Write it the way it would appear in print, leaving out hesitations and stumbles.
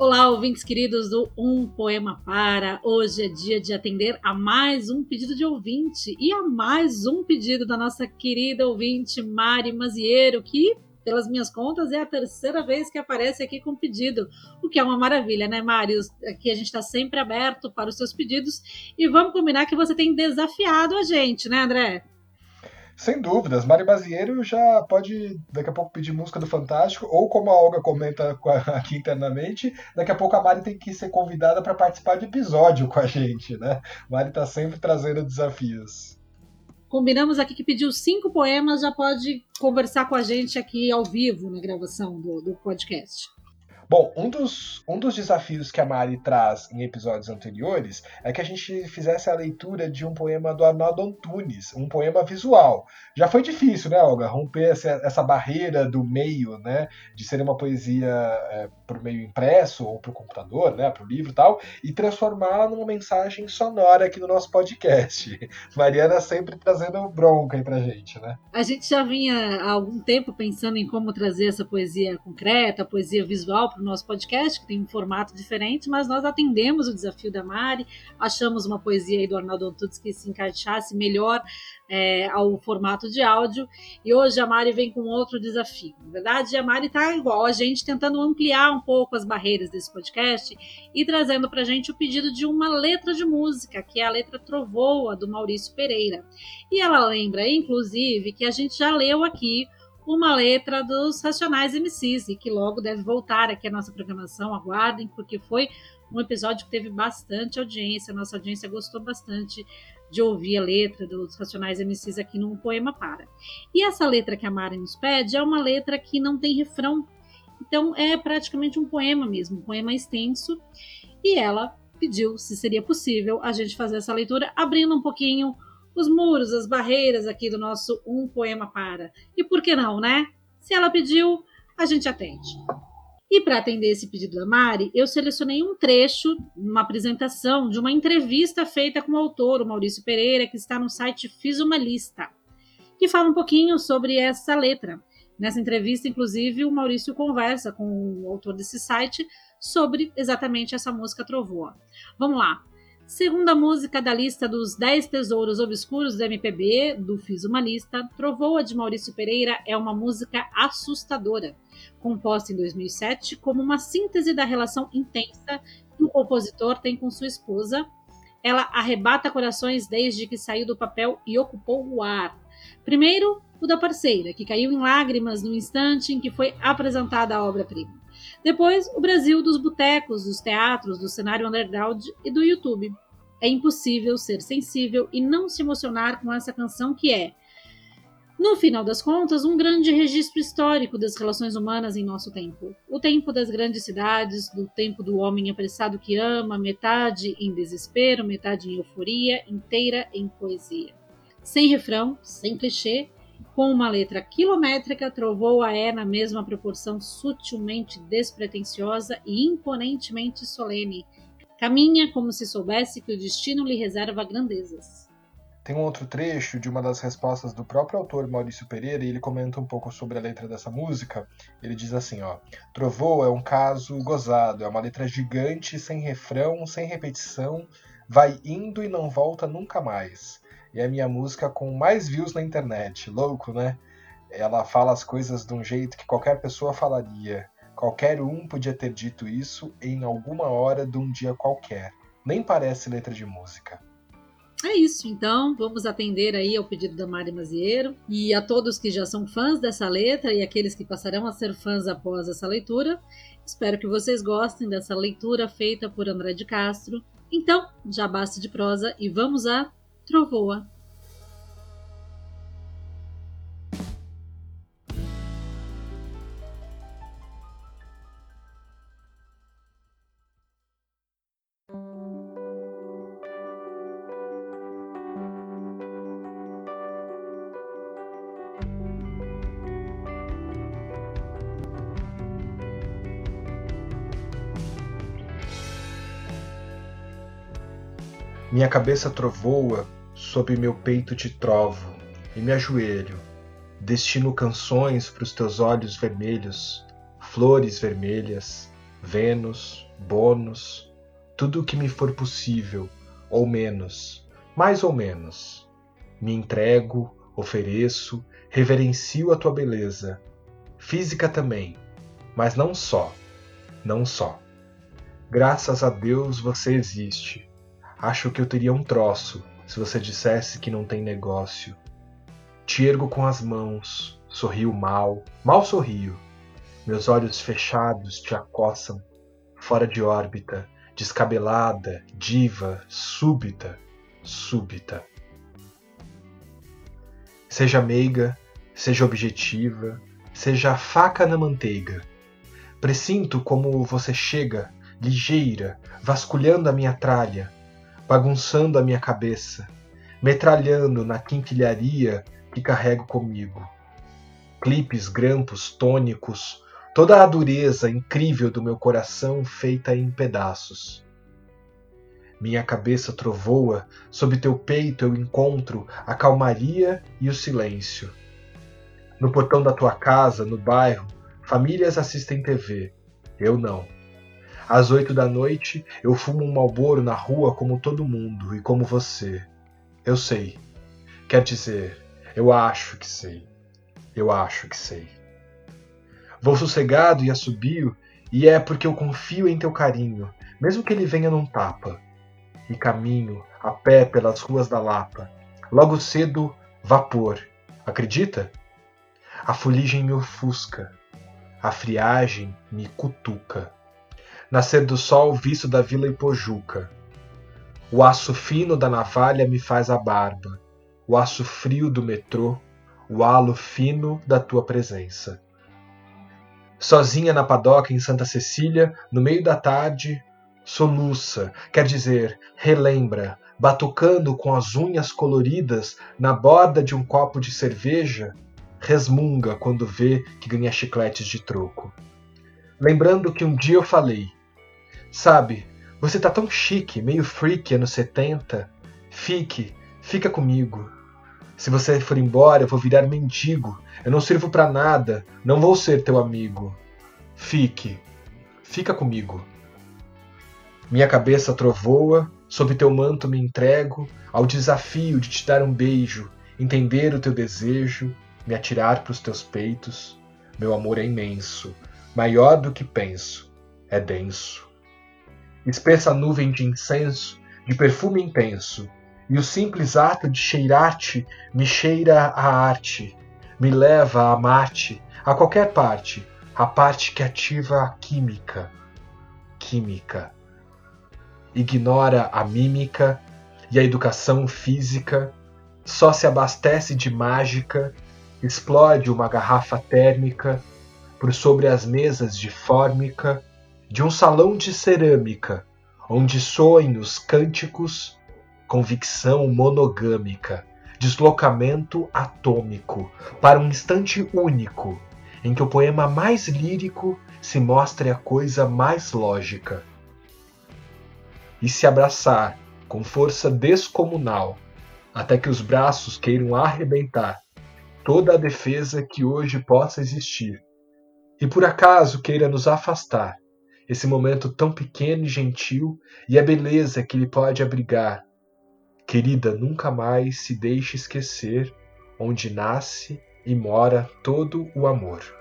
Olá, ouvintes queridos do Um Poema Para. Hoje é dia de atender a mais um pedido de ouvinte e a mais um pedido da nossa querida ouvinte Mari Maziero, que, pelas minhas contas, é a terceira vez que aparece aqui com pedido, o que é uma maravilha, né, Mari? Aqui a gente está sempre aberto para os seus pedidos e vamos combinar que você tem desafiado a gente, né, André? Sem dúvidas, Mari Maziero já pode daqui a pouco pedir música do Fantástico, ou como a Olga comenta aqui internamente, daqui a pouco a Mari tem que ser convidada para participar de episódio com a gente, né? Mari está sempre trazendo desafios. Combinamos aqui que pediu 5 poemas, já pode conversar com a gente aqui ao vivo na gravação do podcast. Bom, um dos desafios que a Mari traz em episódios anteriores é que a gente fizesse a leitura de um poema do Arnaldo Antunes, um poema visual. Já foi difícil, né, Olga, romper essa barreira do meio, né, de ser uma poesia por meio impresso ou para o computador, né, para o livro e tal, e transformá-la numa mensagem sonora aqui no nosso podcast. Mariana sempre trazendo bronca aí pra gente, né? A gente já vinha há algum tempo pensando em como trazer essa poesia concreta, a poesia visual, o nosso podcast, que tem um formato diferente, mas nós atendemos o desafio da Mari, achamos uma poesia aí do Arnaldo Antunes que se encaixasse melhor ao formato de áudio, e hoje a Mari vem com outro desafio. Na verdade, a Mari está igual a gente, tentando ampliar um pouco as barreiras desse podcast e trazendo para a gente o pedido de uma letra de música, que é a letra Trovoa, do Maurício Pereira. E ela lembra, inclusive, que a gente já leu aqui uma letra dos Racionais MCs, e que logo deve voltar aqui à nossa programação, aguardem, porque foi um episódio que teve bastante audiência, nossa audiência gostou bastante de ouvir a letra dos Racionais MCs aqui no Poema Para. E essa letra que a Mari nos pede é uma letra que não tem refrão, então é praticamente um poema mesmo, um poema extenso, e ela pediu se seria possível a gente fazer essa leitura abrindo um pouquinho os muros, as barreiras aqui do nosso Um Poema Para. E por que não, né? Se ela pediu, a gente atende. E para atender esse pedido da Mari, eu selecionei um trecho, uma apresentação de uma entrevista feita com o autor, o Maurício Pereira, que está no site Fiz Uma Lista, que fala um pouquinho sobre essa letra. Nessa entrevista, inclusive, o Maurício conversa com o autor desse site sobre exatamente essa música Trovoa. Vamos lá. Segunda música da lista dos 10 tesouros obscuros do MPB, do Fiz Uma Lista, Trovoa, de Maurício Pereira, é uma música assustadora, composta em 2007 como uma síntese da relação intensa que o compositor tem com sua esposa. Ela arrebata corações desde que saiu do papel e ocupou o ar. Primeiro, o da parceira, que caiu em lágrimas no instante em que foi apresentada a obra-prima. Depois, o Brasil dos botecos, dos teatros, do cenário underground e do YouTube. É impossível ser sensível e não se emocionar com essa canção que é, no final das contas, um grande registro histórico das relações humanas em nosso tempo. O tempo das grandes cidades, do tempo do homem apressado que ama, metade em desespero, metade em euforia, inteira em poesia. Sem refrão, sem clichê, com uma letra quilométrica, Trovoa é, na mesma proporção, sutilmente despretensiosa e imponentemente solene. Caminha como se soubesse que o destino lhe reserva grandezas. Tem um outro trecho de uma das respostas do próprio autor Maurício Pereira, e ele comenta um pouco sobre a letra dessa música. Ele diz assim, ó: Trovoa é um caso gozado, é uma letra gigante, sem refrão, sem repetição, vai indo e não volta nunca mais. E a minha música com mais views na internet. Louco, né? Ela fala as coisas de um jeito que qualquer pessoa falaria. Qualquer um podia ter dito isso em alguma hora de um dia qualquer. Nem parece letra de música. É isso, então. Vamos atender aí ao pedido da Mari Maziero. E a todos que já são fãs dessa letra e aqueles que passarão a ser fãs após essa leitura, espero que vocês gostem dessa leitura feita por André de Castro. Então, já basta de prosa e vamos a Trovoa. Minha cabeça trovoa, sob meu peito te trovo e me ajoelho, destino canções para os teus olhos vermelhos, flores vermelhas, Vênus, bônus, tudo o que me for possível, ou menos, mais ou menos. Me entrego, ofereço, reverencio a tua beleza. Física também, mas não só, não só. Graças a Deus você existe. Acho que eu teria um troço se você dissesse que não tem negócio. Te ergo com as mãos, sorrio mal, mal sorrio. Meus olhos fechados te acossam, fora de órbita, descabelada, diva, súbita, súbita. Seja meiga, seja objetiva, seja a faca na manteiga. Presinto como você chega, ligeira, vasculhando a minha tralha, bagunçando a minha cabeça, metralhando na quinquilharia que carrego comigo. Clipes, grampos, tônicos, toda a dureza incrível do meu coração feita em pedaços. Minha cabeça trovoa, sob teu peito eu encontro a calmaria e o silêncio. No portão da tua casa, no bairro, famílias assistem TV. Eu não. Às 20h eu fumo um Marlboro na rua como todo mundo e como você. Eu sei. Quer dizer, eu acho que sei. Eu acho que sei. Vou sossegado e assobio, e é porque eu confio em teu carinho, mesmo que ele venha num tapa. E caminho, a pé, pelas ruas da Lapa. Logo cedo, vapor. Acredita? A fuligem me ofusca. A friagem me cutuca. Nascer do sol visto da Vila Ipojuca. O aço fino da navalha me faz a barba. O aço frio do metrô. O halo fino da tua presença. Sozinha na padoca em Santa Cecília, no meio da tarde... Soluça, quer dizer, relembra, batucando com as unhas coloridas na borda de um copo de cerveja, resmunga quando vê que ganha chicletes de troco. Lembrando que um dia eu falei, sabe, você tá tão chique, meio freak anos 70, fica comigo. Se você for embora eu vou virar mendigo, eu não sirvo pra nada, não vou ser teu amigo. Fica comigo. Minha cabeça trovoa, sob teu manto me entrego ao desafio de te dar um beijo, entender o teu desejo, me atirar para os teus peitos. Meu amor é imenso, maior do que penso, é denso. Espessa nuvem de incenso, de perfume intenso, e o simples ato de cheirar-te me cheira a arte, me leva a amar-te, a qualquer parte, a parte que ativa a química. Química. Ignora a mímica e a educação física, só se abastece de mágica, explode uma garrafa térmica por sobre as mesas de fórmica de um salão de cerâmica, onde sonhos cânticos, convicção monogâmica, deslocamento atômico para um instante único em que o poema mais lírico se mostre a coisa mais lógica. E se abraçar com força descomunal, até que os braços queiram arrebentar toda a defesa que hoje possa existir, e por acaso queira nos afastar, esse momento tão pequeno e gentil, e a beleza que ele pode abrigar. Querida, nunca mais se deixe esquecer onde nasce e mora todo o amor.